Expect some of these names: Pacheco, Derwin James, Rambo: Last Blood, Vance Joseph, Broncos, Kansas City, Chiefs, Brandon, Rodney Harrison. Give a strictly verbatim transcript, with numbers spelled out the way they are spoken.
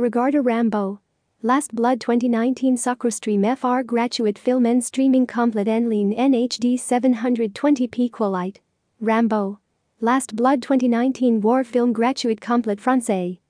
Regarder Rambo. Last Blood twenty nineteen Soccerstream F R Graduate Film en Streaming Complet Enline N H D seven twenty p Qualite. Rambo. Last Blood twenty nineteen War Film Graduate Complet Francais.